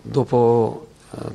Dopo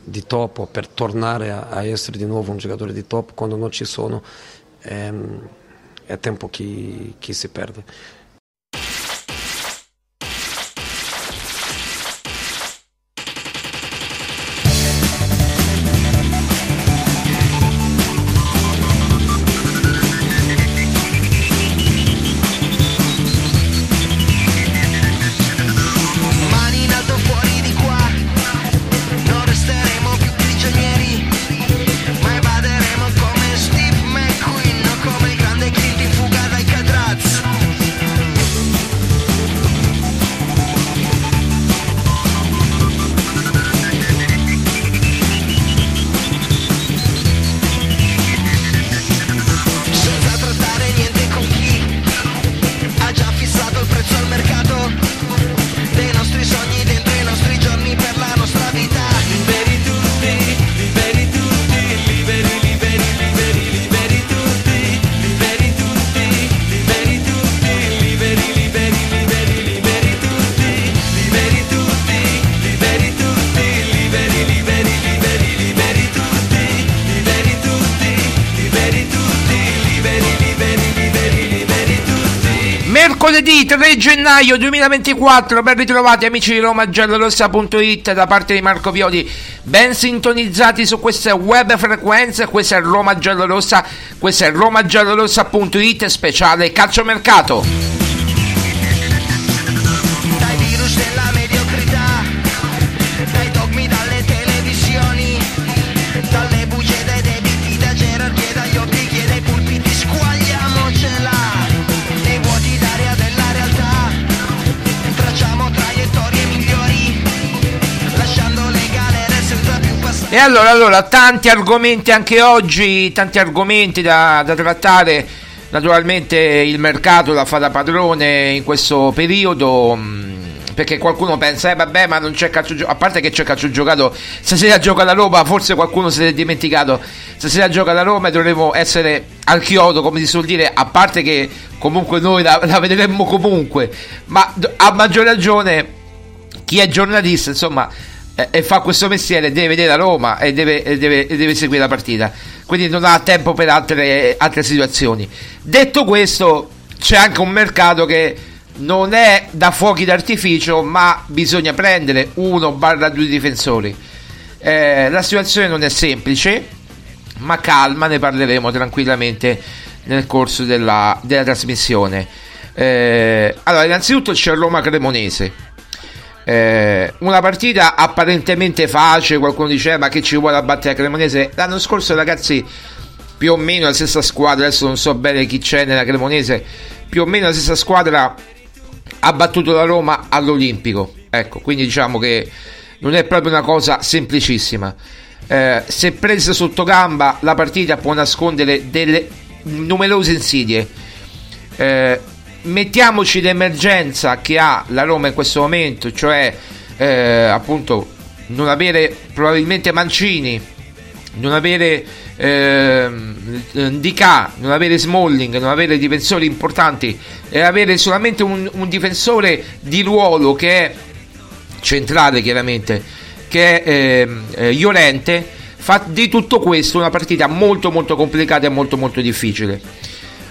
di top, per tornare a essere di nuovo un giocatore di top quando non ci sono, è tempo che si perde. Mercoledì 3 gennaio 2024, ben ritrovati amici di romagiallorossa.it da parte di Marco Violi, ben sintonizzati su queste web frequenze. Questa è Roma Giallorossa, questa è romagiallorossa.it, speciale calciomercato. E allora, tanti argomenti anche oggi, tanti argomenti da trattare. Naturalmente il mercato la fa da padrone in questo periodo, perché qualcuno pensa vabbè, ma non c'è calcio giocato. A parte che c'è calcio giocato, stasera gioca la Roma, forse qualcuno se l'è dimenticato, stasera gioca la Roma e dovremo essere al chiodo, come si suol dire, a parte che comunque noi la vedremo comunque, ma a maggior ragione chi è giornalista, insomma, e fa questo mestiere, deve vedere la Roma e deve seguire la partita, quindi non ha tempo per altre situazioni. Detto questo, c'è anche un mercato che non è da fuochi d'artificio, ma bisogna prendere 1-2 difensori. La situazione non è semplice, ma calma, ne parleremo tranquillamente nel corso della trasmissione. Allora, innanzitutto c'è Roma Cremonese. Una partita apparentemente facile, qualcuno diceva ma che ci vuole a battere la Cremonese? L'anno scorso, ragazzi, più o meno la stessa squadra, adesso non so bene chi c'è nella Cremonese, più o meno la stessa squadra ha battuto la Roma all'Olimpico, ecco, quindi diciamo che non è proprio una cosa semplicissima. Se presa sotto gamba, la partita può nascondere delle numerose insidie. Mettiamoci l'emergenza che ha la Roma in questo momento, cioè appunto non avere probabilmente Mancini, non avere Ndicka, non avere Smalling, non avere difensori importanti e avere solamente un difensore di ruolo che è centrale, chiaramente, che è Llorente. Fa di tutto questo una partita molto molto complicata e molto molto difficile.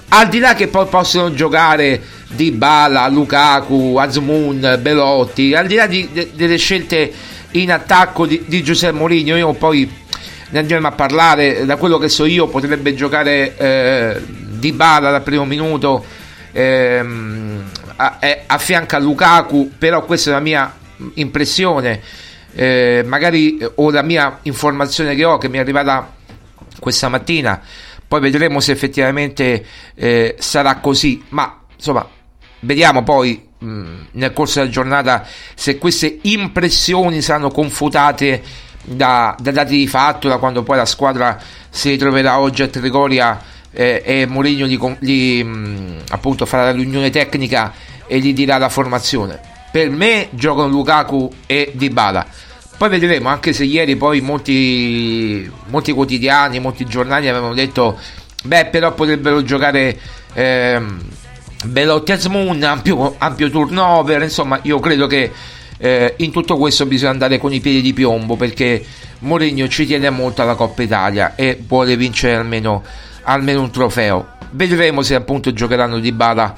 Al di là che poi possono giocare Dybala, Lukaku, Azmoun, Belotti, al di là delle scelte in attacco di Giuseppe Mourinho, io poi ne andremo a parlare. Da quello che so io potrebbe giocare Dybala dal primo minuto a fianco a Lukaku, però questa è la mia impressione, magari, o la mia informazione che mi è arrivata questa mattina. Poi vedremo se effettivamente sarà così, ma insomma vediamo poi nel corso della giornata se queste impressioni saranno confutate da dati di fatto, da quando poi la squadra si ritroverà oggi a Trigoria e Mourinho appunto farà l'unione tecnica e gli dirà la formazione. Per me giocano Lukaku e Dybala. Poi vedremo, anche se ieri poi molti quotidiani, molti giornali avevano detto però potrebbero giocare Belotti e Azmoun, ampio turnover. Insomma, io credo che in tutto questo bisogna andare con i piedi di piombo, perché Mourinho ci tiene molto alla Coppa Italia e vuole vincere almeno un trofeo. Vedremo se appunto giocheranno Dybala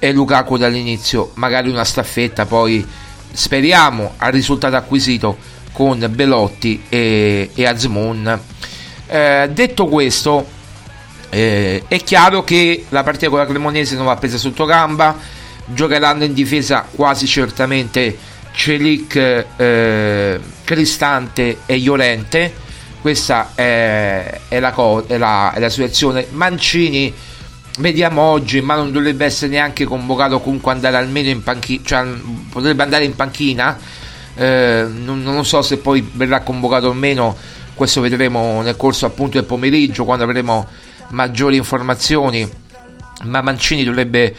e Lukaku dall'inizio, magari una staffetta, poi speriamo al risultato acquisito con Belotti e Azmoun. Detto questo, è chiaro che la partita con la Cremonese non va presa sotto gamba. Giocheranno in difesa quasi certamente Celic, Cristante e Llorente. Questa è la situazione. Mancini vediamo oggi, ma non dovrebbe essere neanche convocato, comunque andare almeno in panchina, cioè potrebbe andare in panchina. Non so se poi verrà convocato o meno, questo vedremo nel corso appunto del pomeriggio, quando avremo maggiori informazioni, ma Mancini dovrebbe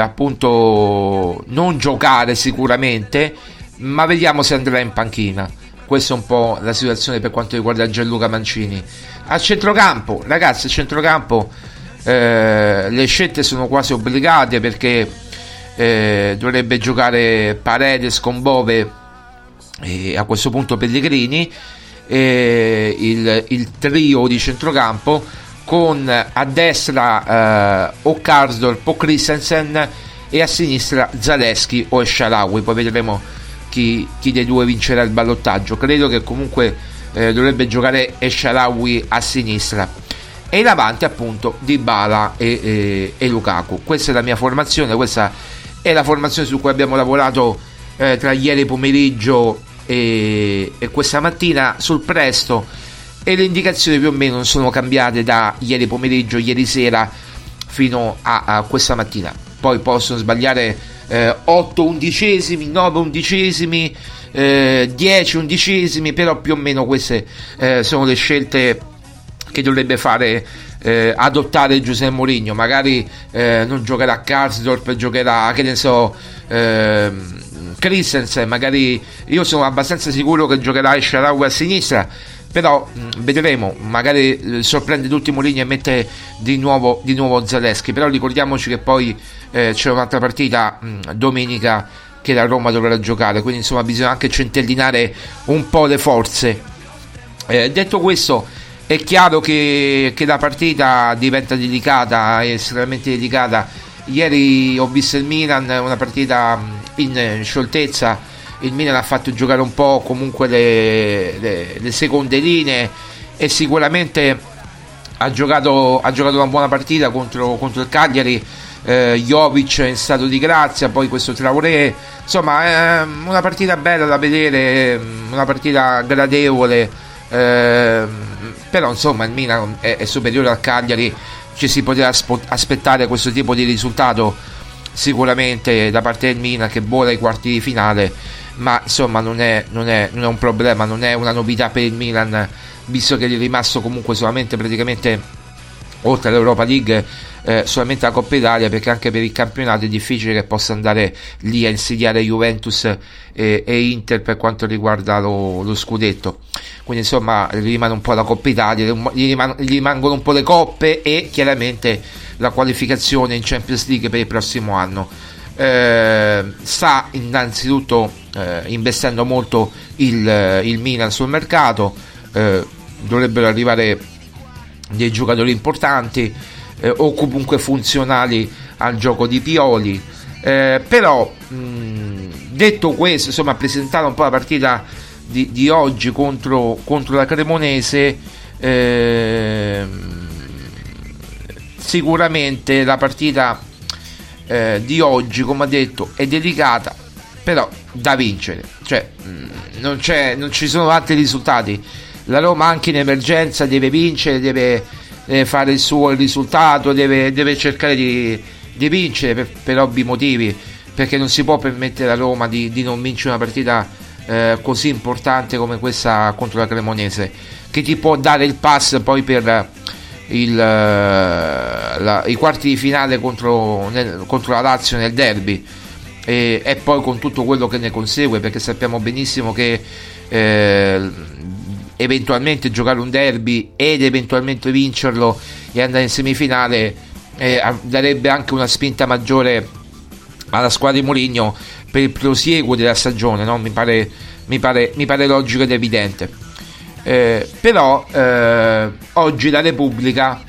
appunto non giocare sicuramente, ma vediamo se andrà in panchina. Questa è un po' la situazione per quanto riguarda Gianluca Mancini. A centrocampo, ragazzi, le scelte sono quasi obbligate, perché dovrebbe giocare Paredes con Bove e a questo punto Pellegrini, il trio di centrocampo con a destra o Karsdorp o Kristensen e a sinistra Zalewski o El Shaarawy. Poi vedremo chi dei due vincerà il ballottaggio. Credo che comunque dovrebbe giocare El Shaarawy a sinistra e in avanti appunto Dybala e Lukaku. Questa è la mia formazione, questa è la formazione su cui abbiamo lavorato tra ieri pomeriggio e questa mattina sul presto, e le indicazioni più o meno non sono cambiate da ieri pomeriggio, ieri sera fino a questa mattina. Poi possono sbagliare 8 undicesimi, 9 undicesimi, 10 undicesimi, però più o meno queste sono le scelte che dovrebbe fare adottare Giuseppe Mourinho, magari non giocherà Karsdorp, giocherà, che ne so, Kristensen, magari io sono abbastanza sicuro che giocherà El Shaarawy a sinistra, però vedremo, magari sorprende tutti Mourinho e mette di nuovo Zalewski, però ricordiamoci che poi c'è un'altra partita domenica che la Roma dovrà giocare, quindi insomma bisogna anche centellinare un po' le forze. Detto questo, è chiaro che la partita diventa delicata, estremamente delicata. Ieri ho visto il Milan, una partita in scioltezza, il Milan ha fatto giocare un po' comunque le seconde linee e sicuramente ha giocato una buona partita contro il Cagliari. Jovic è in stato di grazia, poi questo Traoré, insomma una partita bella da vedere, una partita gradevole, però insomma il Milan è superiore al Cagliari, ci si poteva aspettare questo tipo di risultato sicuramente da parte del Milan, che vola ai quarti di finale, ma insomma non è un problema, non è una novità per il Milan, visto che gli è rimasto comunque solamente praticamente, oltre all'Europa League, solamente la Coppa Italia, perché anche per il campionato è difficile che possa andare lì a insidiare Juventus e Inter per quanto riguarda lo scudetto, quindi insomma gli rimane un po' la Coppa Italia, gli rimangono un po' le coppe e chiaramente la qualificazione in Champions League per il prossimo anno. Sta innanzitutto investendo molto il Milan sul mercato, dovrebbero arrivare dei giocatori importanti o comunque funzionali al gioco di Pioli, però detto questo, insomma, presentare un po' la partita di oggi contro la Cremonese, sicuramente la partita di oggi, come ho detto, è delicata, però da vincere, cioè non ci sono altri risultati, la Roma anche in emergenza deve vincere, deve fare il suo risultato, deve cercare di vincere per ovvi motivi, perché non si può permettere a Roma di non vincere una partita così importante come questa contro la Cremonese, che ti può dare il pass poi per i quarti di finale contro la Lazio nel derby, e poi con tutto quello che ne consegue, perché sappiamo benissimo che eventualmente giocare un derby ed eventualmente vincerlo e andare in semifinale darebbe anche una spinta maggiore alla squadra di Mourinho per il prosieguo della stagione, no? Mi pare logico ed evidente. Però oggi la Repubblica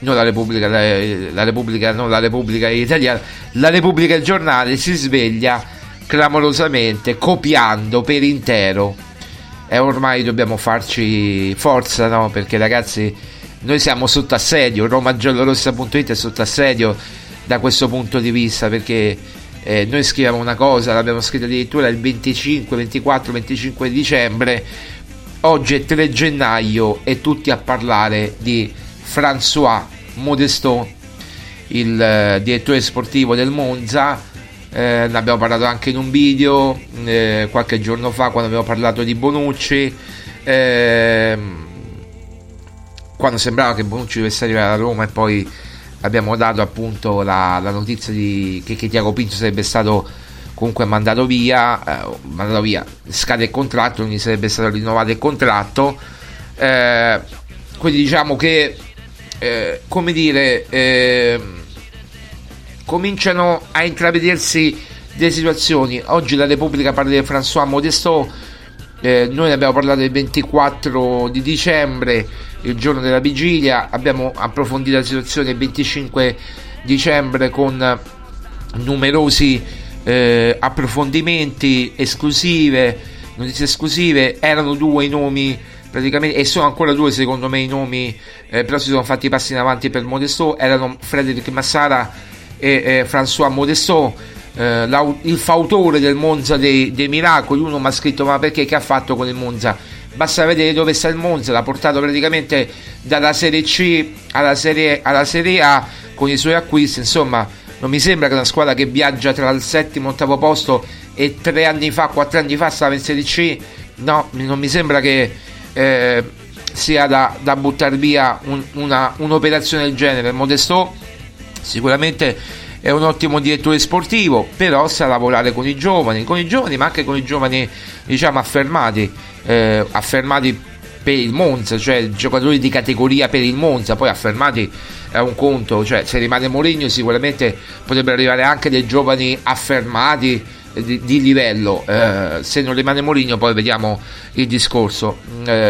il giornale si sveglia clamorosamente copiando per intero, e ormai dobbiamo farci forza, no? Perché ragazzi, noi siamo sotto assedio, romagiallorossa.it è sotto assedio da questo punto di vista, perché noi scriviamo una cosa, l'abbiamo scritta addirittura il 25 dicembre, oggi è 3 gennaio e tutti a parlare di François Modestot, il direttore sportivo del Monza. Ne abbiamo parlato anche in un video qualche giorno fa, quando abbiamo parlato di Bonucci, quando sembrava che Bonucci dovesse arrivare a Roma, e poi abbiamo dato appunto la notizia che Tiago Pinto sarebbe stato comunque mandato via, scade il contratto, quindi sarebbe stato rinnovato il contratto, quindi diciamo che cominciano a intravedersi delle situazioni. Oggi la Repubblica parla di François Modestot, noi ne abbiamo parlato il 24 di dicembre, il giorno della vigilia, abbiamo approfondito la situazione il 25 dicembre con numerosi approfondimenti, notizie esclusive. Erano 2 i nomi praticamente, e sono ancora 2 secondo me i nomi, però si sono fatti i passi in avanti per Modestot, erano Frederic Massara e François Modestot, il fautore del Monza dei miracoli. Uno mi ha scritto: ma perché, che ha fatto con il Monza? Basta vedere dove sta il Monza, l'ha portato praticamente dalla Serie C alla Serie A con i suoi acquisti, insomma. Non mi sembra che una squadra che viaggia tra il settimo e l'ottavo posto e 4 anni fa stava in Serie C, no, non mi sembra che sia da buttare via un'operazione del genere. Modestot sicuramente è un ottimo direttore sportivo, però sa lavorare con i giovani, ma anche con i giovani, diciamo, affermati per il Monza, cioè giocatori di categoria per il Monza. Poi affermati è un conto, cioè se rimane Mourinho sicuramente potrebbero arrivare anche dei giovani affermati di livello. Se non rimane Mourinho poi vediamo il discorso.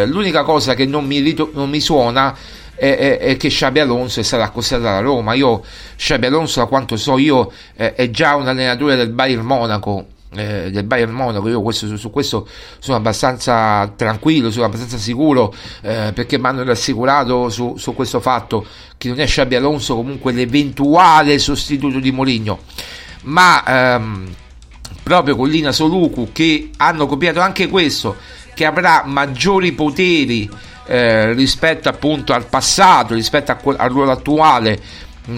L'unica cosa che non mi suona è che Xabi Alonso sarà accostato alla Roma. Io Xabi Alonso, da quanto so io, è già un allenatore del Bayern Monaco. Io su questo sono abbastanza tranquillo, sono abbastanza sicuro, perché mi hanno rassicurato su questo fatto, che non è Xabi Alonso comunque l'eventuale sostituto di Mourinho. Ma proprio con Lina Souloukou, che hanno copiato anche questo, che avrà maggiori poteri rispetto appunto al passato, rispetto al ruolo attuale,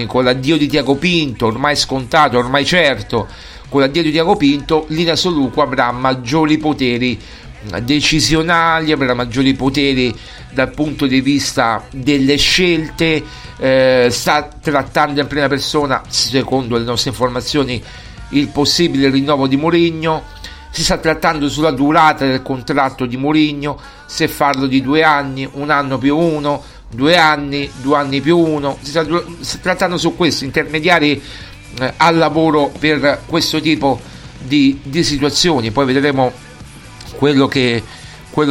con l'addio di Tiago Pinto, ormai scontato, ormai certo, con l'addio di Tiago Pinto Lina Souloukou avrà maggiori poteri decisionali, avrà maggiori poteri dal punto di vista delle scelte, sta trattando in prima persona, secondo le nostre informazioni, il possibile rinnovo di Mourinho. Si sta trattando sulla durata del contratto di Mourinho, se farlo di 2 anni, 1 anno più 1, 2 anni, 2 anni più 1. Si sta trattando su questo, intermediari al lavoro per questo tipo di situazioni. Poi vedremo quello che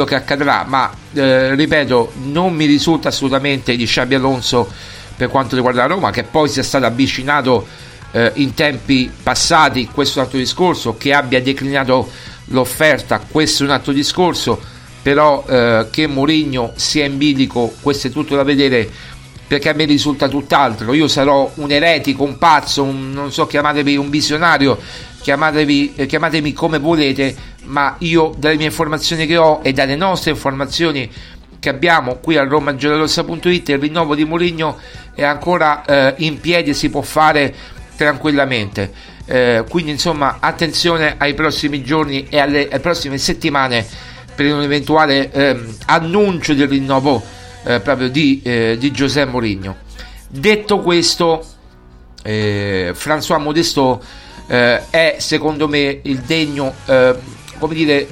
accadrà, ma ripeto, non mi risulta assolutamente di Xabi Alonso per quanto riguarda la Roma, che poi sia stato avvicinato in tempi passati, questo è un altro discorso, che abbia declinato l'offerta, questo è un altro discorso, però che Mourinho sia in bilico, questo è tutto da vedere, perché a me risulta tutt'altro. Io sarò un eretico, un pazzo, non so, chiamatevi un visionario, chiamatemi come volete, ma io dalle mie informazioni che ho e dalle nostre informazioni che abbiamo qui a romagiallorossa.it, il rinnovo di Mourinho è ancora in piedi, si può fare tranquillamente, quindi insomma attenzione ai prossimi giorni e alle prossime settimane per un eventuale annuncio del rinnovo proprio di Giuseppe Mourinho. Detto questo, François Modestot è secondo me il degno, come dire,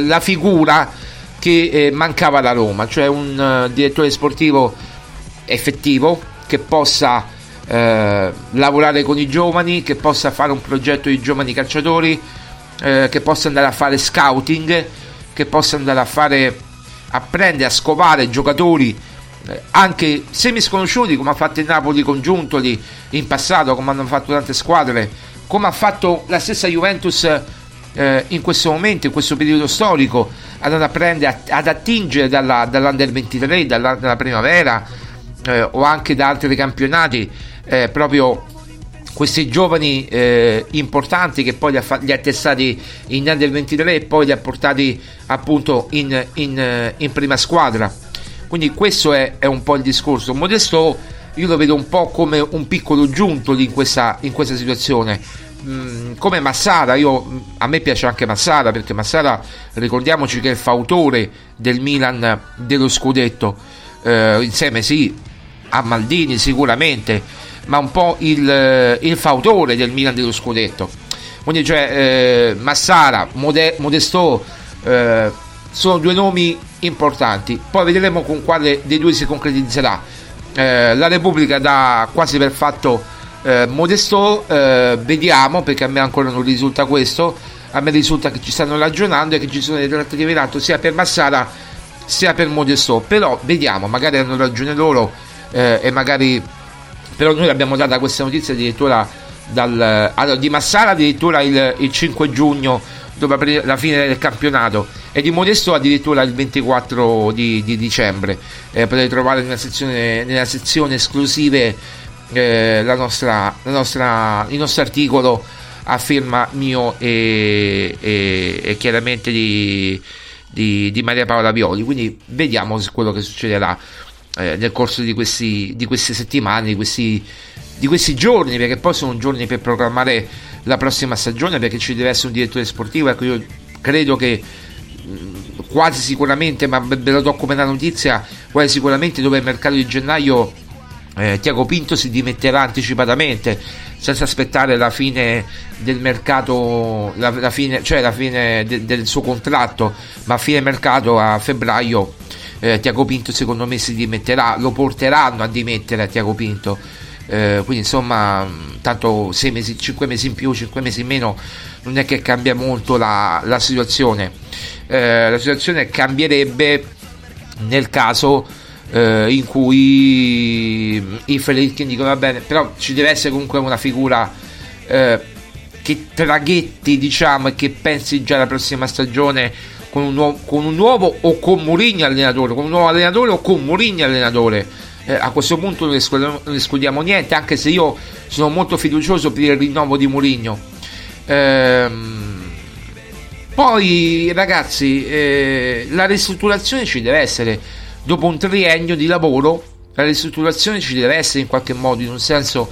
la figura che mancava alla Roma, cioè un direttore sportivo effettivo che possa lavorare con i giovani, che possa fare un progetto di giovani calciatori, che possa andare a fare scouting, che possa andare a scovare giocatori anche semisconosciuti, come ha fatto il Napoli con Giuntoli in passato, come hanno fatto tante squadre, come ha fatto la stessa Juventus in questo momento, in questo periodo storico, ad attingere dall'Under 23, dalla primavera, o anche da altri campionati, proprio questi giovani importanti, che poi li ha testati in Under 23 e poi li ha portati appunto in prima squadra. Quindi questo è un po' il discorso. Modestot io lo vedo un po' come un piccolo Giuntoli in questa situazione, come Massara. A me piace anche Massara, perché Massara, ricordiamoci, che è il fautore del Milan dello scudetto, insieme a Maldini sicuramente, ma un po' il fautore del Milan dello scudetto. Quindi cioè, Massara, Modestot sono due nomi importanti. Poi vedremo con quale dei due si concretizzerà. La Repubblica dà quasi per fatto Modestot, vediamo, perché a me ancora non risulta questo. A me risulta che ci stanno ragionando e che ci sono dei trattative in atto sia per Massara sia per Modestot, però vediamo, magari hanno ragione loro, e magari, però noi abbiamo data questa notizia addirittura di Massara addirittura il 5 giugno, dopo la fine del campionato, e di Modestot addirittura il 24 di dicembre. Potete trovare nella sezione esclusive il nostro articolo a firma mio e chiaramente di Maria Paola Violi. Quindi vediamo quello che succederà nel corso di queste settimane, di questi giorni, perché poi sono giorni per programmare la prossima stagione, perché ci deve essere un direttore sportivo. Ecco, io credo che quasi sicuramente, ma ve lo do come una notizia, quasi sicuramente dove il mercato di gennaio Tiago Pinto si dimetterà anticipatamente, senza aspettare la fine del mercato, la fine del suo contratto, ma a fine mercato, a febbraio, Tiago Pinto secondo me si dimetterà, lo porteranno a dimettere a Tiago Pinto, quindi insomma tanto 6 mesi, 5 mesi in più, 5 mesi in meno non è che cambia molto la situazione. La situazione cambierebbe nel caso in cui i Friedkin dicono va bene, però ci deve essere comunque una figura che traghetti, diciamo, e che pensi già alla prossima stagione con un nuovo o con Mourinho allenatore, con un nuovo allenatore o con Mourinho allenatore. A questo punto non escludiamo niente, anche se io sono molto fiducioso per il rinnovo di Mourinho. Poi ragazzi, la ristrutturazione ci deve essere. Dopo un triennio di lavoro la ristrutturazione ci deve essere in qualche modo, in un senso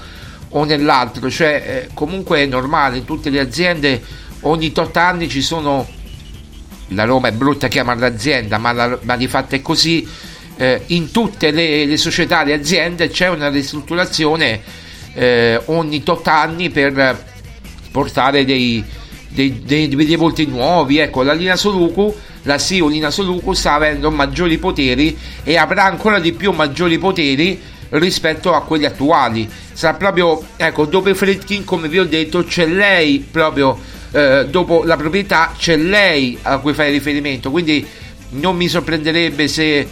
o nell'altro, cioè comunque è normale, in tutte le aziende ogni 8 anni ci sono, la Roma è brutta chiamarla azienda, ma di fatto è così, in tutte le società, le aziende c'è una ristrutturazione ogni 8 anni per portare dei volti nuovi. Ecco, la Lina Souloukou, la CEO Lina Souloukou sta avendo maggiori poteri e avrà ancora di più maggiori poteri rispetto a quelli attuali. Sarà proprio, ecco, dopo Friedkin, come vi ho detto, c'è lei proprio, dopo la proprietà c'è lei a cui fare riferimento, quindi non mi sorprenderebbe se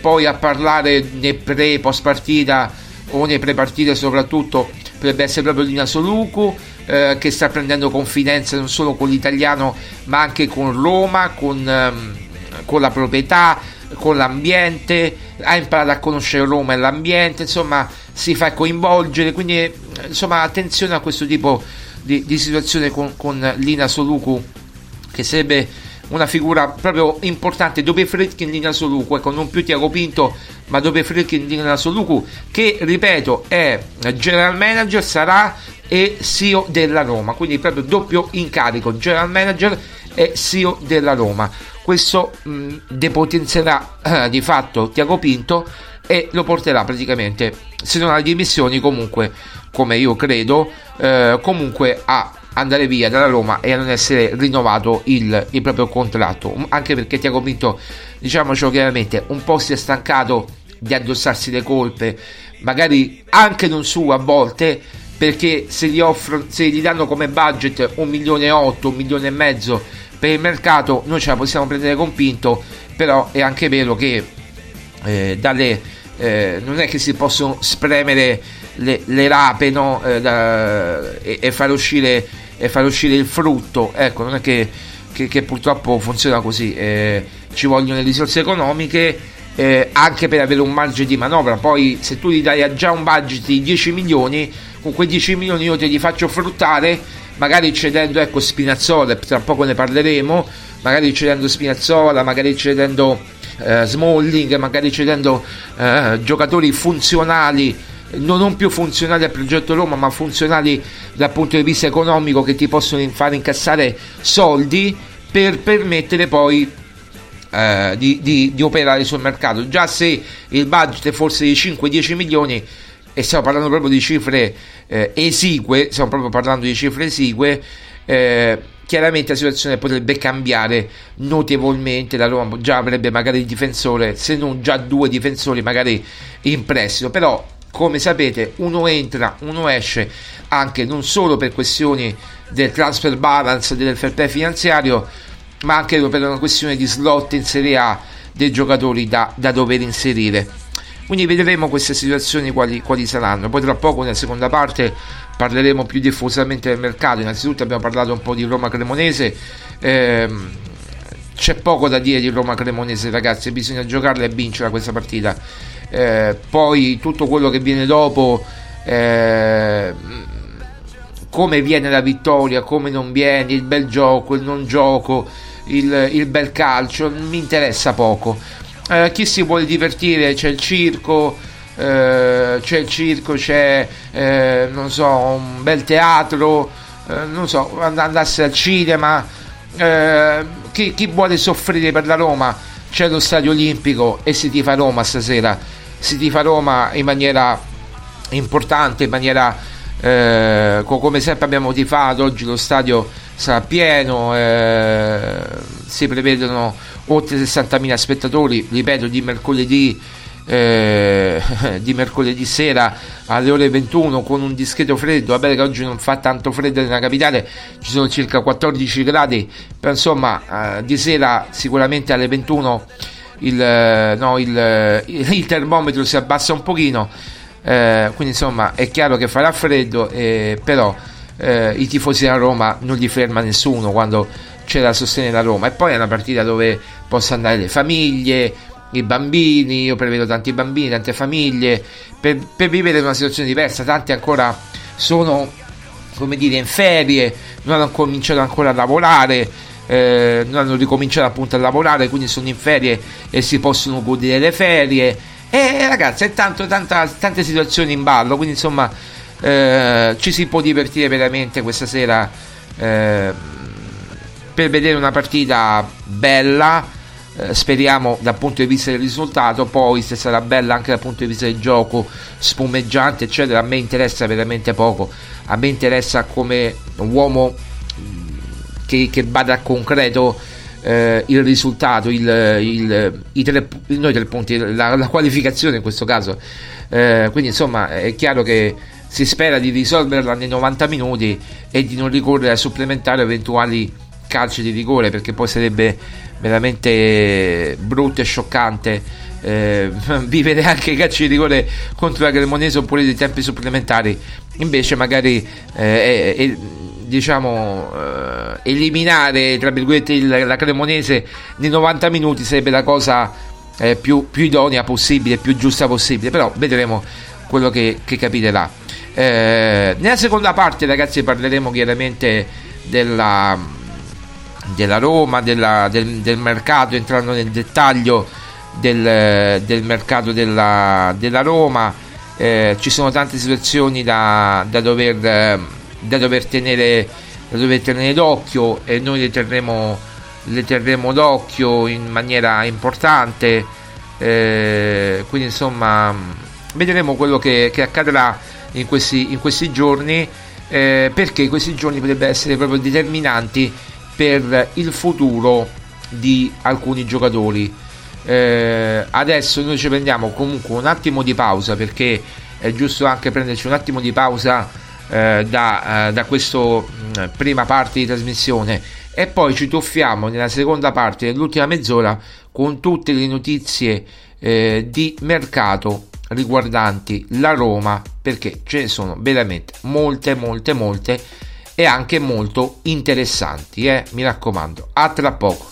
poi a parlare nei post partita o nei pre partite soprattutto potrebbe essere proprio Lina Souloukou, che sta prendendo confidenza non solo con l'italiano ma anche con Roma, con la proprietà, con l'ambiente, ha imparato a conoscere Roma e l'ambiente, insomma si fa coinvolgere, quindi insomma attenzione a questo tipo di situazione con Lina Souloukou, che sarebbe una figura proprio importante, dove Friedkin Lina Souloukou, ecco, non più Tiago Pinto ma dove Friedkin Lina Souloukou, che ripeto è general manager, sarà e CEO della Roma, quindi proprio doppio incarico, general manager e CEO della Roma. Questo depotenzierà di fatto Tiago Pinto e lo porterà praticamente, se non alle dimissioni comunque, come io credo, comunque a andare via dalla Roma e a non essere rinnovato il proprio contratto, anche perché Tiago Pinto, diciamocelo chiaramente, un po' si è stancato di addossarsi le colpe, magari anche non sue a volte, perché se gli danno come budget 1,8 milioni, 1,5 milioni per il mercato, noi ce la possiamo prendere con Pinto, però è anche vero che non è che si possono spremere le rape, no? e far uscire il frutto, ecco, non è che purtroppo funziona così, ci vogliono le risorse economiche, anche per avere un margine di manovra. Poi se tu gli dai già un budget di 10 milioni, con quei 10 milioni io te li faccio fruttare, magari cedendo, ecco, Spinazzola, tra poco ne parleremo, magari cedendo Spinazzola, magari cedendo Smalling, magari cedendo giocatori funzionali, non più funzionali al progetto Roma ma funzionali dal punto di vista economico, che ti possono far incassare soldi per permettere poi di operare sul mercato. Già se il budget è forse di 5-10 milioni, e stiamo parlando proprio di cifre esigue, chiaramente la situazione potrebbe cambiare notevolmente. La Roma già avrebbe magari il difensore, se non già 2 difensori magari in prestito, però come sapete uno entra, uno esce, anche non solo per questioni del transfer balance, del fair play finanziario, ma anche per una questione di slot in Serie A dei giocatori da dover inserire. Quindi vedremo queste situazioni quali saranno. Poi tra poco nella seconda parte parleremo più diffusamente del mercato. Innanzitutto abbiamo parlato un po' di Roma Cremonese, c'è poco da dire di Roma Cremonese ragazzi, bisogna giocarla e vincerla questa partita, poi tutto quello che viene dopo, come viene la vittoria, come non viene, il bel gioco, il non gioco, il bel calcio, mi interessa poco. Chi si vuole divertire, c'è il circo, c'è non so, un bel teatro, non so, andasse al cinema, chi vuole soffrire per la Roma c'è lo Stadio Olimpico e si tifa Roma stasera, si tifa Roma in maniera importante, in maniera come sempre abbiamo tifato. Oggi lo stadio sarà pieno, si prevedono oltre 60.000 spettatori, ripeto, di mercoledì sera alle ore 21 con un discreto freddo. Vabbè che oggi non fa tanto freddo nella capitale, ci sono circa 14 gradi, però insomma di sera sicuramente alle 21 il termometro si abbassa un pochino. Quindi insomma è chiaro che farà freddo, però i tifosi della Roma non li ferma nessuno quando c'è da sostenere la Roma. E poi è una partita dove possono andare le famiglie, i bambini, io prevedo tanti bambini, tante famiglie per vivere una situazione diversa. Tanti ancora sono, come dire, in ferie, non hanno cominciato ancora a lavorare, non hanno ricominciato appunto a lavorare, quindi sono in ferie e si possono godere le ferie. E ragazzi, è tante situazioni in ballo, quindi insomma ci si può divertire veramente questa sera per vedere una partita bella, speriamo dal punto di vista del risultato. Poi se sarà bella anche dal punto di vista del gioco, spumeggiante eccetera, a me interessa veramente poco. A me interessa come uomo che bada a concreto il risultato, i tre punti, la qualificazione in questo caso, quindi insomma è chiaro che si spera di risolverla nei 90 minuti e di non ricorrere a supplementare eventuali calci di rigore, perché poi sarebbe veramente brutto e scioccante vivere anche i calci di rigore contro la Cremonese oppure dei tempi supplementari. Invece magari eliminare tra virgolette la Cremonese nei 90 minuti sarebbe la cosa più idonea possibile, più giusta possibile, però vedremo quello che capiterà. Nella seconda parte ragazzi parleremo chiaramente della Roma, del mercato, entrando nel dettaglio del mercato della Roma. Ci sono tante situazioni da dover tenere d'occhio e noi le terremo d'occhio in maniera importante, quindi insomma vedremo quello che accadrà in questi giorni, perché questi giorni potrebbero essere proprio determinanti per il futuro di alcuni giocatori. Adesso noi ci prendiamo comunque un attimo di pausa, perché è giusto anche prenderci un attimo di pausa da questa prima parte di trasmissione, e poi ci tuffiamo nella seconda parte dell'ultima mezz'ora con tutte le notizie di mercato riguardanti la Roma, perché ce ne sono veramente molte e anche molto interessanti, mi raccomando. A tra poco.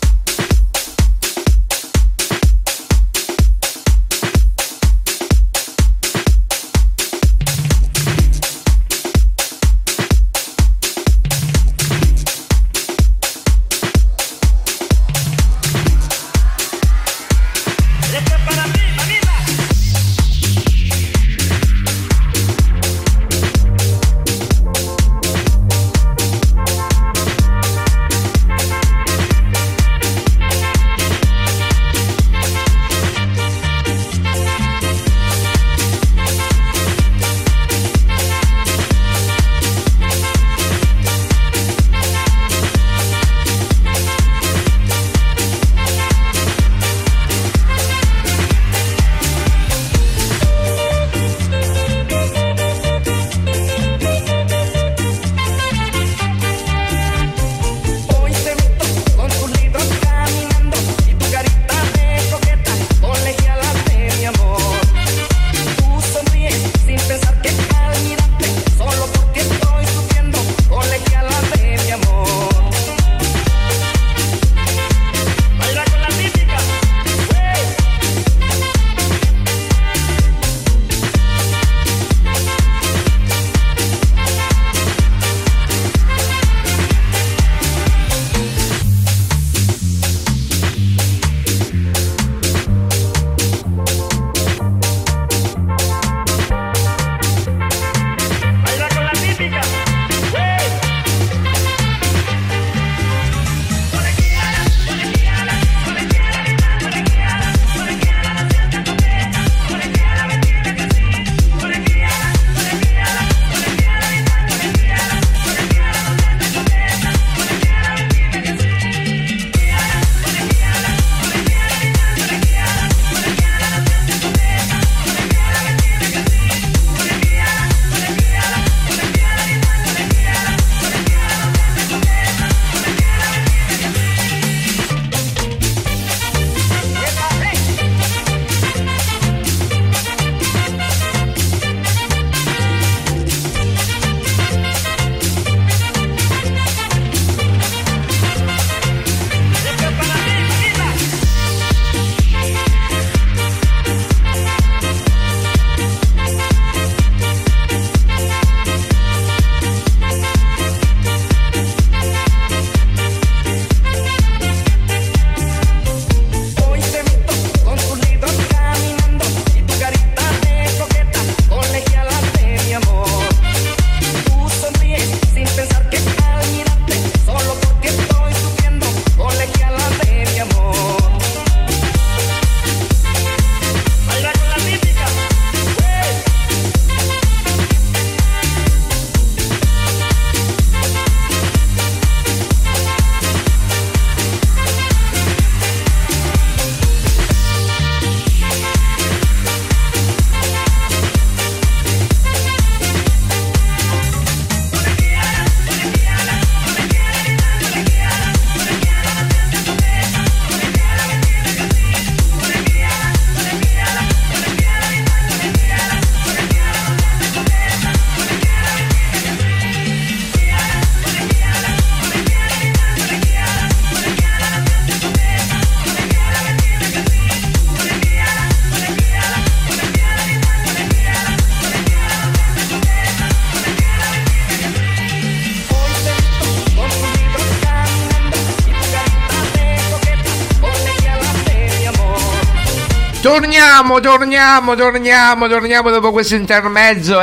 Torniamo dopo questo intermezzo,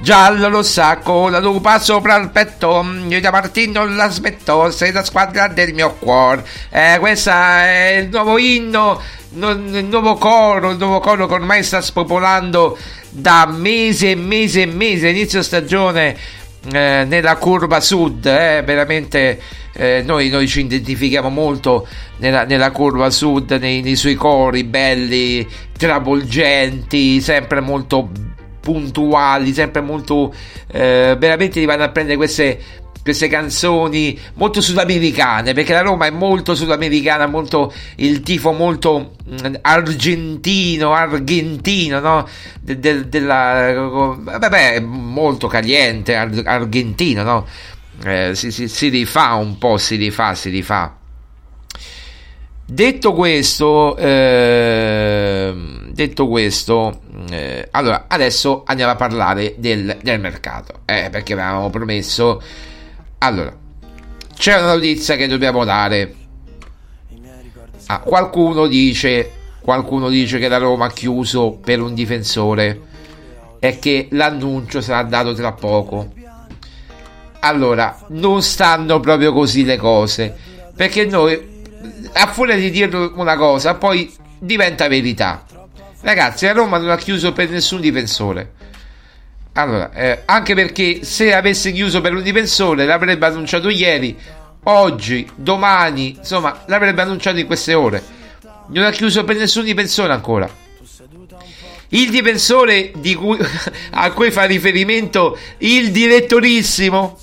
giallo lo sacco, la lupa sopra il petto, io da Martino la smetto, sei la squadra del mio cuore. Questo è il nuovo inno, il nuovo coro che ormai sta spopolando da mese, inizio stagione, nella curva sud, veramente. Noi ci identifichiamo molto nella curva sud, nei suoi cori belli, travolgenti, sempre molto puntuali, sempre molto veramente li vanno a prendere queste canzoni molto sudamericane, perché la Roma è molto sudamericana, molto il tifo molto argentino, no? Molto caliente, argentino, no? Si rifà. Detto questo, allora adesso andiamo a parlare del mercato, perché avevamo promesso. Allora, c'è una notizia che dobbiamo dare. Qualcuno dice che la Roma ha chiuso per un difensore e che l'annuncio sarà dato tra poco. Allora, non stanno proprio così le cose, perché noi, a furia di dirlo una cosa, poi diventa verità. Ragazzi, la Roma non ha chiuso per nessun difensore. Allora, anche perché se avesse chiuso per un difensore l'avrebbe annunciato ieri, oggi, domani, insomma, l'avrebbe annunciato in queste ore. Non ha chiuso per nessun difensore ancora. Il difensore a cui fa riferimento il direttorissimo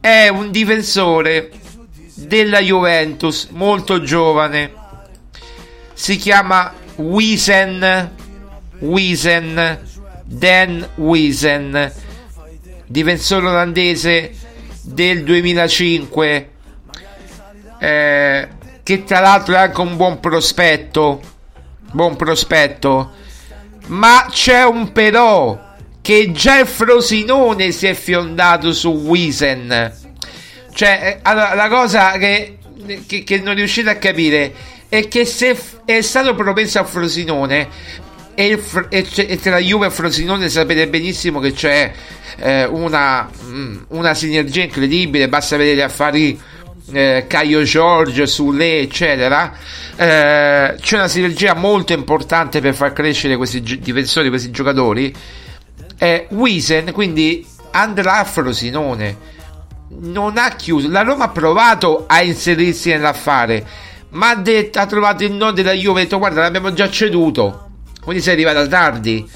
è un difensore della Juventus, molto giovane, si chiama Huijsen, Dan Huijsen, difensore olandese del 2005, che tra l'altro è anche un buon prospetto. Ma c'è un però, che già il Frosinone si è fiondato su Huijsen. Cioè, allora, la cosa che non riuscite a capire è che se è stato promesso a Frosinone, e tra Juve e Frosinone sapete benissimo che c'è una sinergia incredibile, basta vedere gli affari Caio Giorgio, Sole, eccetera. C'è una sinergia molto importante per far crescere questi difensori, questi giocatori. Huijsen quindi andrà a Frosinone, non ha chiuso. La Roma ha provato a inserirsi nell'affare, ma ha trovato il no della Juve, ha detto guarda, l'abbiamo già ceduto, quindi sei arrivata tardi.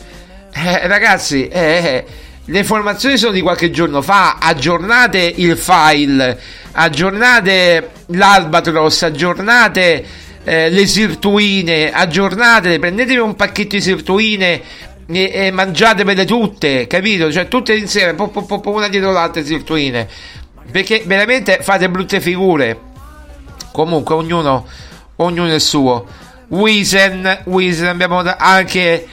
Ragazzi, le informazioni sono di qualche giorno fa, aggiornate il file, aggiornate l'Albatros, aggiornate le sirtuine, aggiornatele, prendetevi un pacchetto di sirtuine e mangiatevele tutte, capito? Cioè tutte insieme, una dietro l'altra sirtuine, perché veramente fate brutte figure. Comunque ognuno è il suo. Huijsen abbiamo anche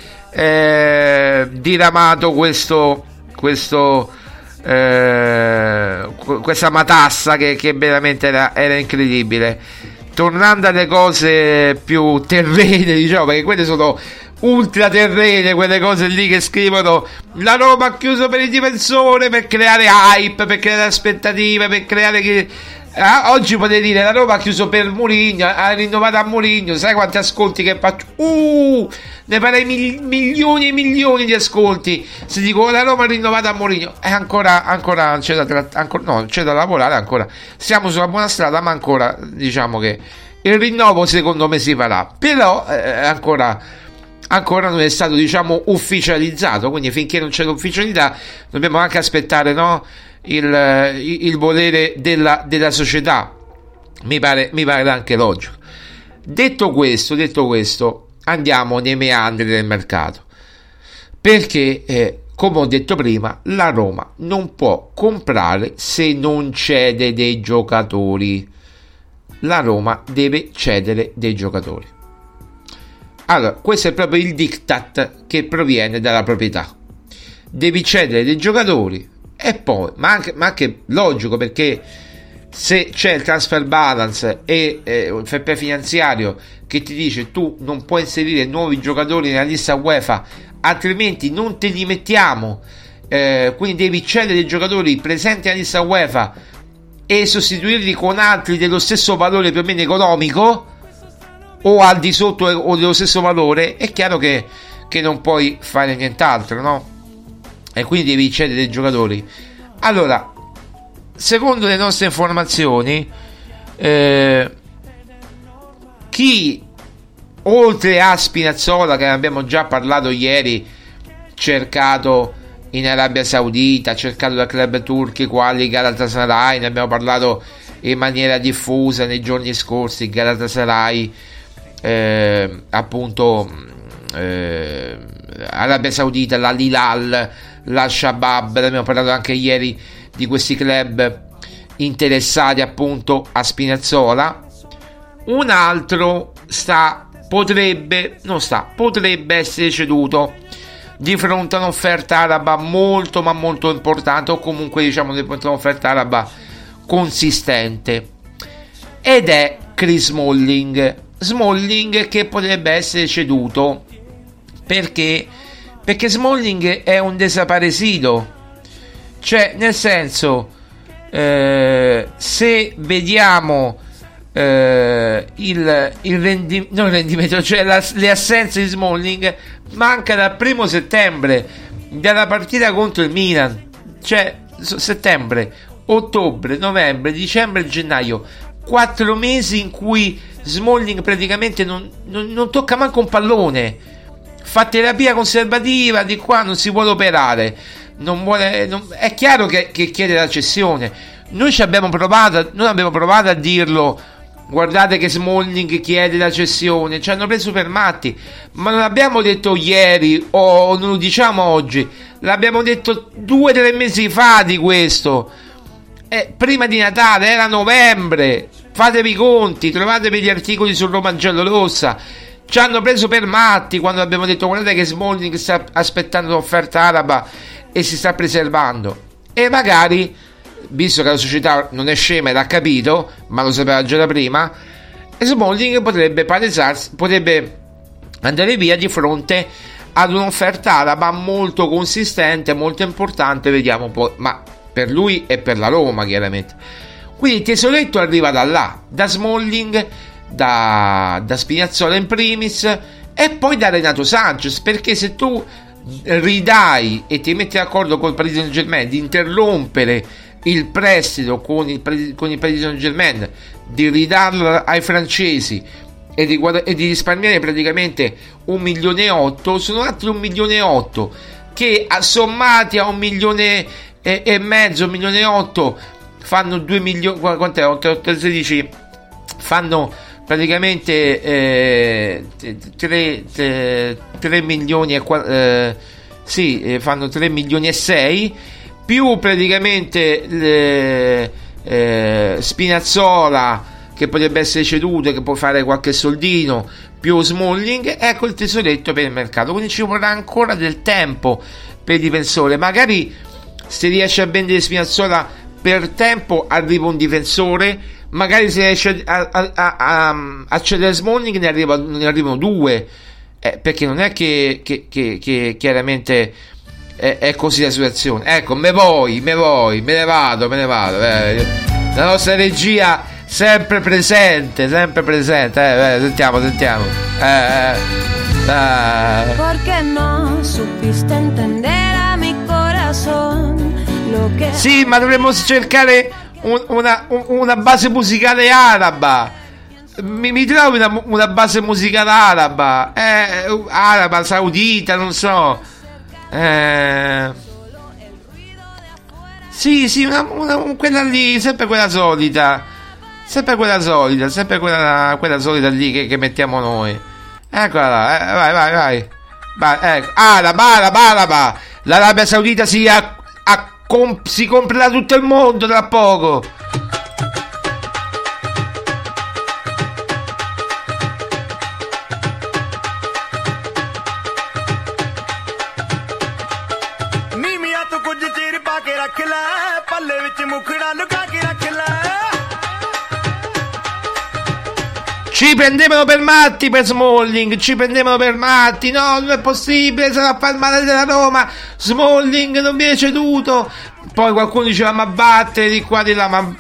diramato questa matassa che veramente era incredibile. Tornando alle cose più terrene, diciamo, perché quelle sono ultra terrene, quelle cose lì che scrivono la Roma ha chiuso per il difensore, per creare hype, per creare aspettative, per creare che... oggi potete dire la Roma ha chiuso per Mourinho, ha rinnovato a Mourinho, sai quanti ascolti che faccio? Ne farei milioni e milioni di ascolti se dico la Roma ha rinnovato a Mourinho. E ancora c'è da lavorare ancora. Siamo sulla buona strada, ma ancora diciamo che il rinnovo secondo me si farà, però ancora non è stato, diciamo, ufficializzato, quindi finché non c'è l'ufficialità dobbiamo anche aspettare, no? Il volere della società, mi pare anche logico. Detto questo, andiamo nei meandri del mercato, perché come ho detto prima, la Roma non può comprare se non cede dei giocatori. La Roma deve cedere dei giocatori. Allora, questo è proprio il diktat che proviene dalla proprietà: devi cedere dei giocatori. E poi, ma anche logico, perché se c'è il transfer balance e il fair play finanziario che ti dice tu non puoi inserire nuovi giocatori nella lista UEFA, altrimenti non te li mettiamo, quindi devi cedere i giocatori presenti nella lista UEFA e sostituirli con altri dello stesso valore più o meno economico o al di sotto o dello stesso valore, è chiaro che non puoi fare nient'altro, no? E quindi devi cedere i giocatori. Allora, secondo le nostre informazioni, chi oltre a Spinazzola, che abbiamo già parlato ieri, cercato in Arabia Saudita, cercato da club turchi quali Galatasaray, ne abbiamo parlato in maniera diffusa nei giorni scorsi, Galatasaray, appunto, Arabia Saudita, la Hilal, la Shabab, ne abbiamo parlato anche ieri di questi club interessati appunto a Spinazzola. Un altro potrebbe essere ceduto di fronte a un'offerta araba molto ma molto importante, o comunque diciamo di fronte a un'offerta araba consistente, ed è Chris Smalling, che potrebbe essere ceduto perché Smalling è un desaparecido. Cioè, nel senso, se vediamo le assenze di Smalling, manca dal 1 settembre, dalla partita contro il Milan. Cioè, settembre, ottobre, novembre, dicembre e gennaio, 4 mesi in cui Smalling praticamente non tocca manco un pallone, fa terapia conservativa, di qua non si vuole operare. È chiaro che chiede la cessione. Noi abbiamo provato a dirlo: guardate che Smalling chiede la cessione, ci hanno preso per matti, ma non l'abbiamo detto ieri o non lo diciamo oggi, l'abbiamo detto 2 o 3 mesi fa di questo, prima di Natale, era novembre, fatevi i conti, trovatevi gli articoli su Roma Giallorossa. Ci hanno preso per matti quando abbiamo detto guardate che Smalling sta aspettando l'offerta araba e si sta preservando, e magari, visto che la società non è scema e l'ha capito, ma lo sapeva già da prima, Smalling potrebbe andare via di fronte ad un'offerta araba molto consistente, molto importante, vediamo un po', ma per lui e per la Roma chiaramente. Quindi il tesoretto arriva da là, da Smalling, da Spinazzola in primis, e poi da Renato Sanchez, perché se tu ridai e ti metti d'accordo col Paris Saint-Germain di interrompere il prestito con il Paris Saint-Germain, di ridarlo ai francesi e di risparmiare praticamente 1,8 milioni, sono altri 1,8 milioni che sommati a 1,5 milioni, 1,8 milioni fanno 2 milioni, quant'è? 8, 16, fanno praticamente 3 milioni fanno 3,6 milioni, più praticamente Spinazzola che potrebbe essere ceduto, che può fare qualche soldino, più Smalling. Ecco il tesoretto per il mercato, quindi ci vorrà ancora del tempo per il difensore. Magari se riesce a vendere Spinazzola per tempo arriva un difensore, magari se riesce a cedere Smalling ne arrivano 2, perché non è che chiaramente è così la situazione. Ecco, me ne vado. La nostra regia sempre presente. Sentiamo. Perché no supiste entender a mi corazón lo que... Sì, ma dovremmo cercare una base musicale araba. Mi trovi una base musicale araba, araba saudita, non so, sì, quella lì, sempre quella solita lì che mettiamo noi, eccola là, vai, ecco. Araba, l'Arabia Saudita si comprerà tutto il mondo tra poco. Mimi a tu kuch chir pa ke rakh la palle vich mukhda luka ke rakh la. Ci prendevano per matti per Smalling, ci prendevano per matti. No, non è possibile, sarà a far male della Roma. Smalling non viene ceduto. Poi qualcuno diceva ma batte di qua di là, ma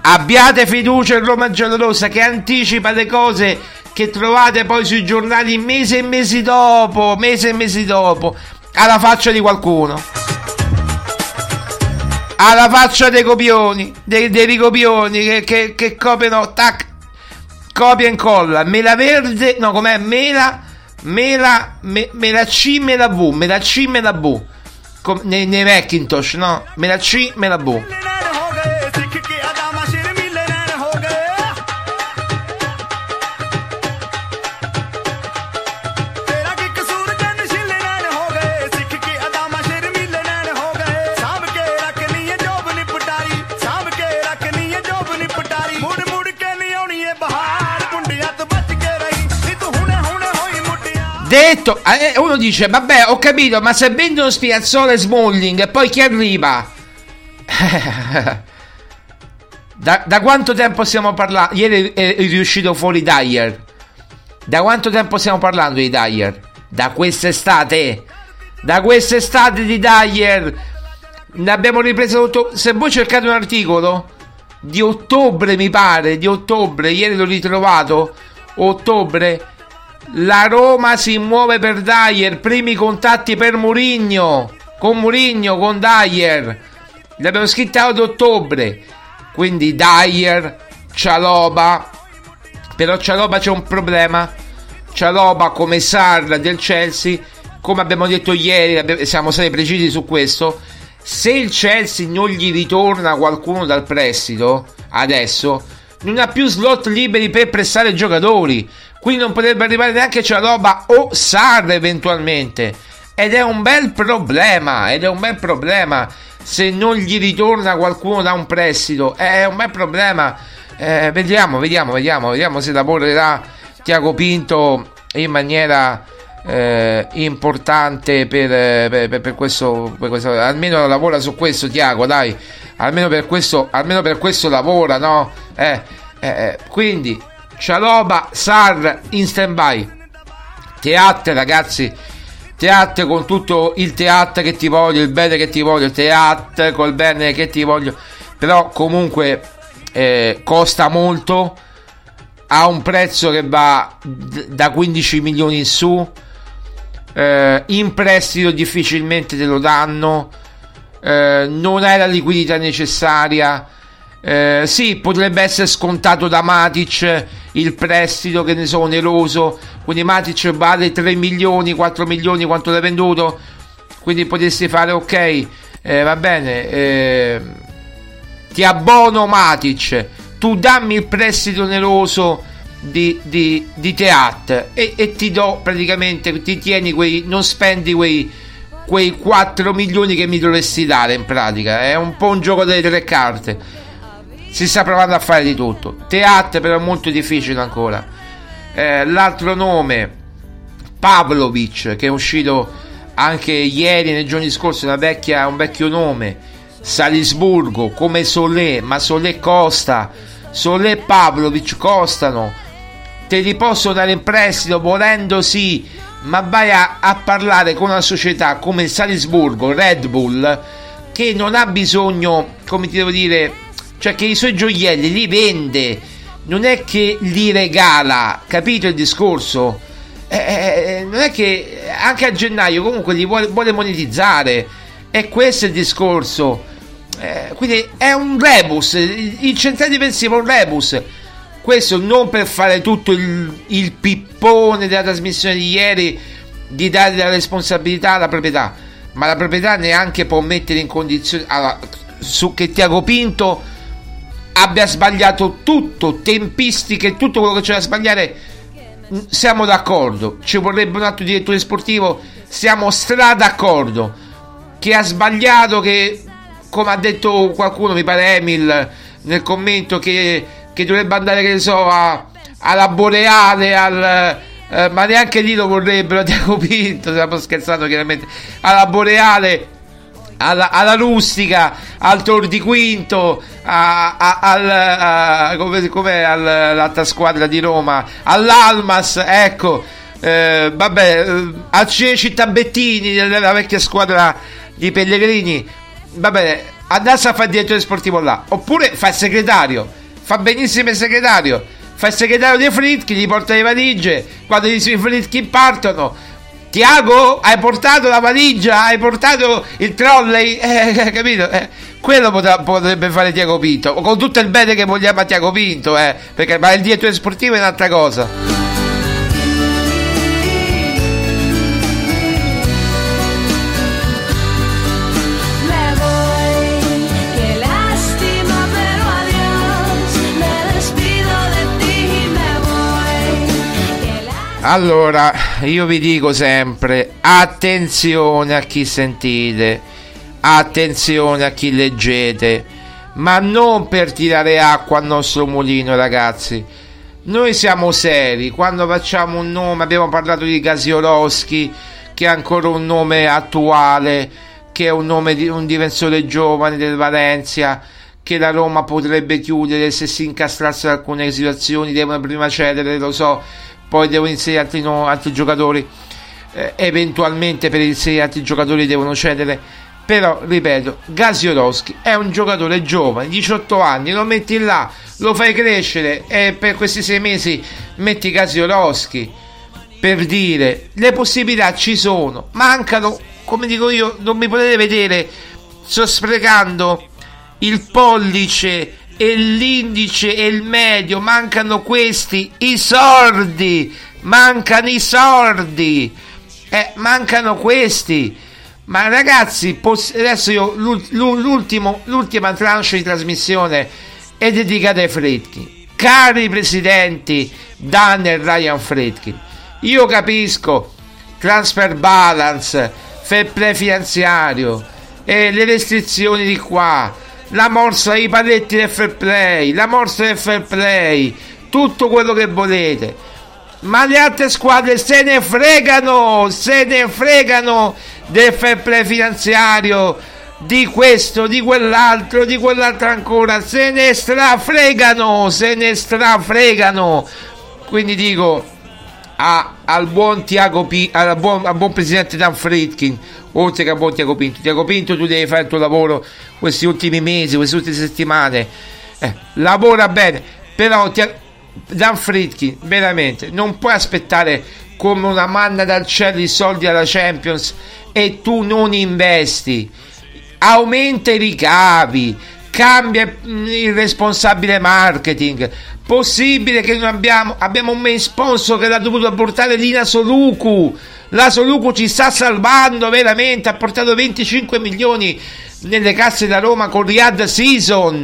abbiate fiducia in Roma Giallorossa che anticipa le cose che trovate poi sui giornali mesi e mesi dopo, alla faccia di qualcuno, alla faccia dei copioni, dei ricopioni che copiano, tac, copia e incolla, mela C, mela V, nei Macintosh, no? Mela C, mela V. Detto, uno dice vabbè, ho capito, ma se vendono Spinazzola e Smalling poi chi arriva? da quanto tempo stiamo parlando? Ieri è riuscito fuori Dyer. Da quanto tempo stiamo parlando di Dyer? Da quest'estate di Dyer. Ne abbiamo ripreso tutto. Se voi cercate un articolo di ottobre, mi pare, ieri l'ho ritrovato, ottobre. La Roma si muove per Dyer, primi contatti per Mourinho, con Dyer. L'abbiamo scritta ad ottobre. Quindi Dyer, Chalobah. Però Chalobah c'è un problema. Chalobah come Sarr del Chelsea, come abbiamo detto ieri, siamo stati precisi su questo. Se il Chelsea non gli ritorna qualcuno dal prestito, adesso non ha più slot liberi per prestare i giocatori. Quindi non potrebbe arrivare neanche Chalobah o Sarr eventualmente. Ed è un bel problema. Se non gli ritorna qualcuno da un prestito. È un bel problema. Vediamo se lavorerà Tiago Pinto in maniera importante per questo, almeno lavora su questo Tiago, dai. Almeno per questo lavora, no? Quindi Chalobah, Sarr in stand by. Teatte, ragazzi, teatte con tutto il teatte che ti voglio, il bene che ti voglio, teatte col bene che ti voglio. Però comunque costa molto, ha un prezzo che va da 15 milioni in su, in prestito difficilmente te lo danno, non hai la liquidità necessaria. Sì, potrebbe essere scontato da Matic il prestito, che ne so, oneroso, quindi Matic vale 3 milioni, 4 milioni quanto l'hai venduto, quindi potresti fare ok, va bene, ti abbono Matic, tu dammi il prestito oneroso di Teat e ti do praticamente, ti tieni quei, non spendi quei 4 milioni che mi dovresti dare, in pratica è un po' un gioco delle tre carte. Si sta provando a fare di tutto. Teat però è molto difficile ancora. L'altro nome, Pavlovic, che è uscito anche ieri, nei giorni scorsi, un vecchio nome. Salisburgo, come Sole, ma Sole costa. Sole e Pavlovic costano. Te li posso dare in prestito, volendo sì, ma vai a parlare con una società come il Salisburgo, Red Bull, che non ha bisogno, come ti devo dire... Cioè che i suoi gioielli li vende, non è che li regala, capito il discorso? Non è che anche a gennaio comunque li vuole monetizzare, e questo è il discorso. Quindi è un rebus, il centrale difensivo è un rebus. Questo non per fare tutto il pippone della trasmissione di ieri, di dare la responsabilità alla proprietà, ma la proprietà neanche può mettere in condizione, allora, su che Tiago Pinto abbia sbagliato tutto, tempistiche, tutto quello che c'è da sbagliare, siamo d'accordo, ci vorrebbe un altro direttore sportivo, siamo d'accordo che ha sbagliato, che come ha detto qualcuno, mi pare Emil nel commento, che dovrebbe andare, che ne so, alla Boreale, ma neanche lì lo vorrebbero Tiago Pinto, stiamo scherzando chiaramente, alla Boreale, alla Lustica, al Tor di Quinto, come all'altra squadra di Roma, all'Almas, ecco, a Cinecittà Bettini, la vecchia squadra di Pellegrini. Vabbè, andasse a fare direttore sportivo là, oppure fa il segretario, fa benissimo il segretario, fa il segretario dei Friedkin, gli porta le valigie quando i Friedkin partono. Tiago, hai portato la valigia, hai portato il trolley, capito? Quello potrebbe fare Tiago Pinto, con tutto il bene che vogliamo a Tiago Pinto, perché ma il direttore sportivo è un'altra cosa. Allora, io vi dico sempre, attenzione a chi sentite, attenzione a chi leggete, ma non per tirare acqua al nostro mulino, ragazzi. Noi siamo seri, quando facciamo un nome, abbiamo parlato di Gasiorowski, che è ancora un nome attuale, che è un nome di un difensore giovane del Valencia, che la Roma potrebbe chiudere se si incastrasse in alcune situazioni, devono prima cedere, lo so, poi devono inserire altri giocatori, eventualmente per inserire altri giocatori devono cedere, però ripeto, Gasiorowski è un giocatore giovane, 18 anni, lo metti là, lo fai crescere e per questi 6 mesi metti Gasiorowski, per dire, le possibilità ci sono, mancano, come dico io, non mi potete vedere, sto sprecando il pollice e l'indice e il medio, mancano questi, i sordi, mancano i sordi, mancano questi, ma ragazzi, adesso io l'ultima tranche di trasmissione è dedicata ai Friedkin, cari presidenti Dan e Ryan Friedkin, io capisco transfer balance, fair play finanziario, le restrizioni di qua, la morsa dei paletti del fair play, la morsa del fair play, tutto quello che volete, ma le altre squadre se ne fregano del fair play finanziario, di questo, di quell'altro ancora, se ne strafregano. Quindi dico al buon presidente Dan Friedkin, oltre che a buon Tiago Pinto. Tiago Pinto, tu devi fare il tuo lavoro questi ultimi mesi, queste ultime settimane, lavora bene, però Dan Friedkin veramente non puoi aspettare come una manna dal cielo i soldi alla Champions e tu non investi, aumenta i ricavi, cambia il responsabile marketing. Possibile che non abbiamo un main sponsor che l'ha dovuto portare Lina Souloukou. La Souloukou ci sta salvando veramente, ha portato 25 milioni nelle casse da Roma con Riyad Season.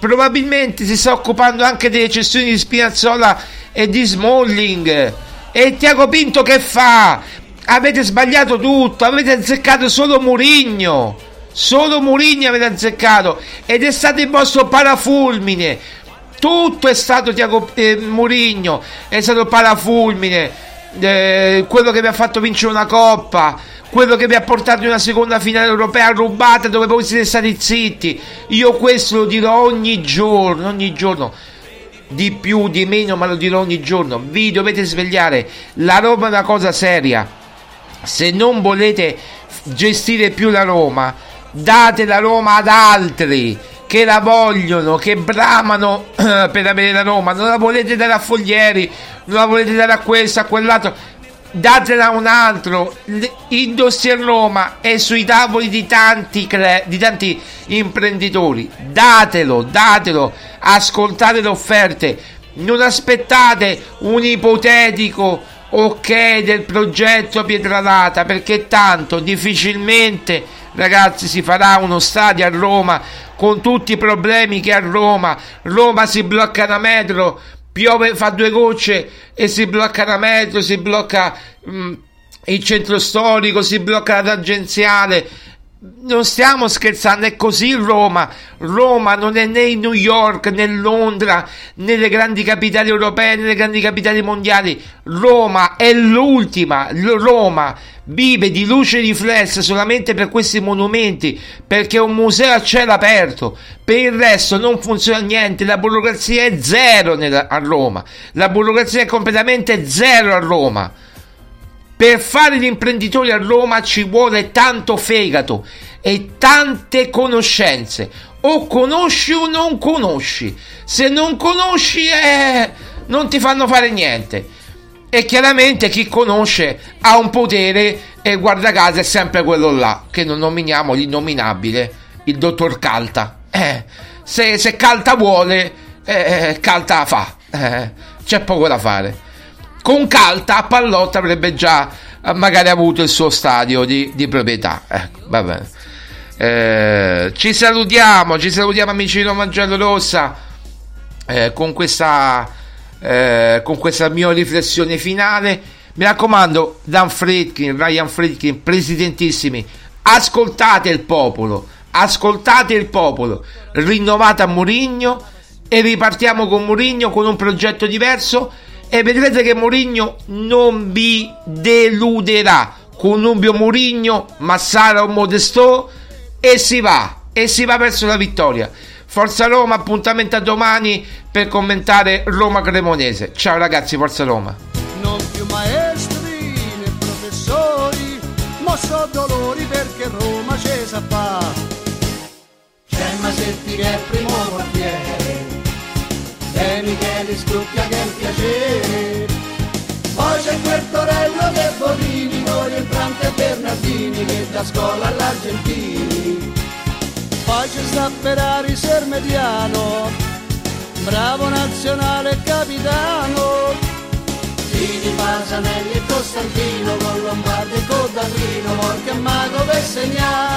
Probabilmente si sta occupando anche delle cessioni di Spinazzola e di Smalling. E Tiago Pinto che fa? Avete sbagliato tutto, avete azzeccato solo Mourinho avete azzeccato, ed è stato il vostro parafulmine, tutto è stato Mourinho, è stato parafulmine, quello che vi ha fatto vincere una coppa, quello che vi ha portato in una seconda finale europea rubata dove voi siete stati zitti. Io questo lo dirò ogni giorno, di più di meno, ma lo dirò ogni giorno, vi dovete svegliare, la Roma è una cosa seria, se non volete gestire più la Roma date la Roma ad altri che la vogliono, che bramano per avere la Roma, non la volete dare a Foglieri, non la volete dare a questo, a quell'altro, datela a un altro. Il dossier Roma è sui tavoli di tanti imprenditori, datelo, ascoltate le offerte, non aspettate un ipotetico ok del progetto Pietralata, perché tanto difficilmente, ragazzi, si farà uno stadio a Roma con tutti i problemi che ha Roma si blocca da metro, piove, fa 2 gocce e si blocca da metro, si blocca il centro storico, si blocca la tangenziale, non stiamo scherzando, è così Roma. Roma non è né New York, né Londra, né le grandi capitali europee, né le grandi capitali mondiali. Roma è l'ultima. Roma vive di luce riflessa solamente per questi monumenti, perché è un museo a cielo aperto. Per il resto non funziona niente, la burocrazia è zero a Roma. La burocrazia è completamente zero a Roma. Per fare gli imprenditori a Roma ci vuole tanto fegato e tante conoscenze. O conosci o non conosci. Se non conosci non ti fanno fare niente. E chiaramente chi conosce ha un potere e guarda caso è sempre quello là, che non nominiamo, l'innominabile, il dottor Calta. Se Calta vuole, Calta fa. C'è poco da fare. Con Calta Pallotta avrebbe già magari avuto il suo stadio di proprietà. Va bene. Ci salutiamo amici di Roma Giallorossa con questa mia riflessione finale. Mi raccomando, Dan Friedkin, Ryan Friedkin, presidentissimi, ascoltate il popolo, rinnovate a Mourinho e ripartiamo con Mourinho con un progetto diverso. E vedrete che Mourinho non vi deluderà. Con un Mourinho, Massara o Modestot, e si va verso la vittoria. Forza Roma, appuntamento a domani per commentare Roma Cremonese. Ciao ragazzi, Forza Roma. Non più maestri né professori, ma so dolori perché Roma ce sa fa. C'è Masetti che è primo quartiere, e Michele Scrucchia che è un piacere, poi c'è quel torello che Borini, Mori, Infrante e Bernardini che da scuola all'Argentini, poi c'è sta Ferrari Sermediano, bravo nazionale capitano, Tini, Pasanelli e Costantino, con Lombardi e Codalino, Morca e Mago per segnare.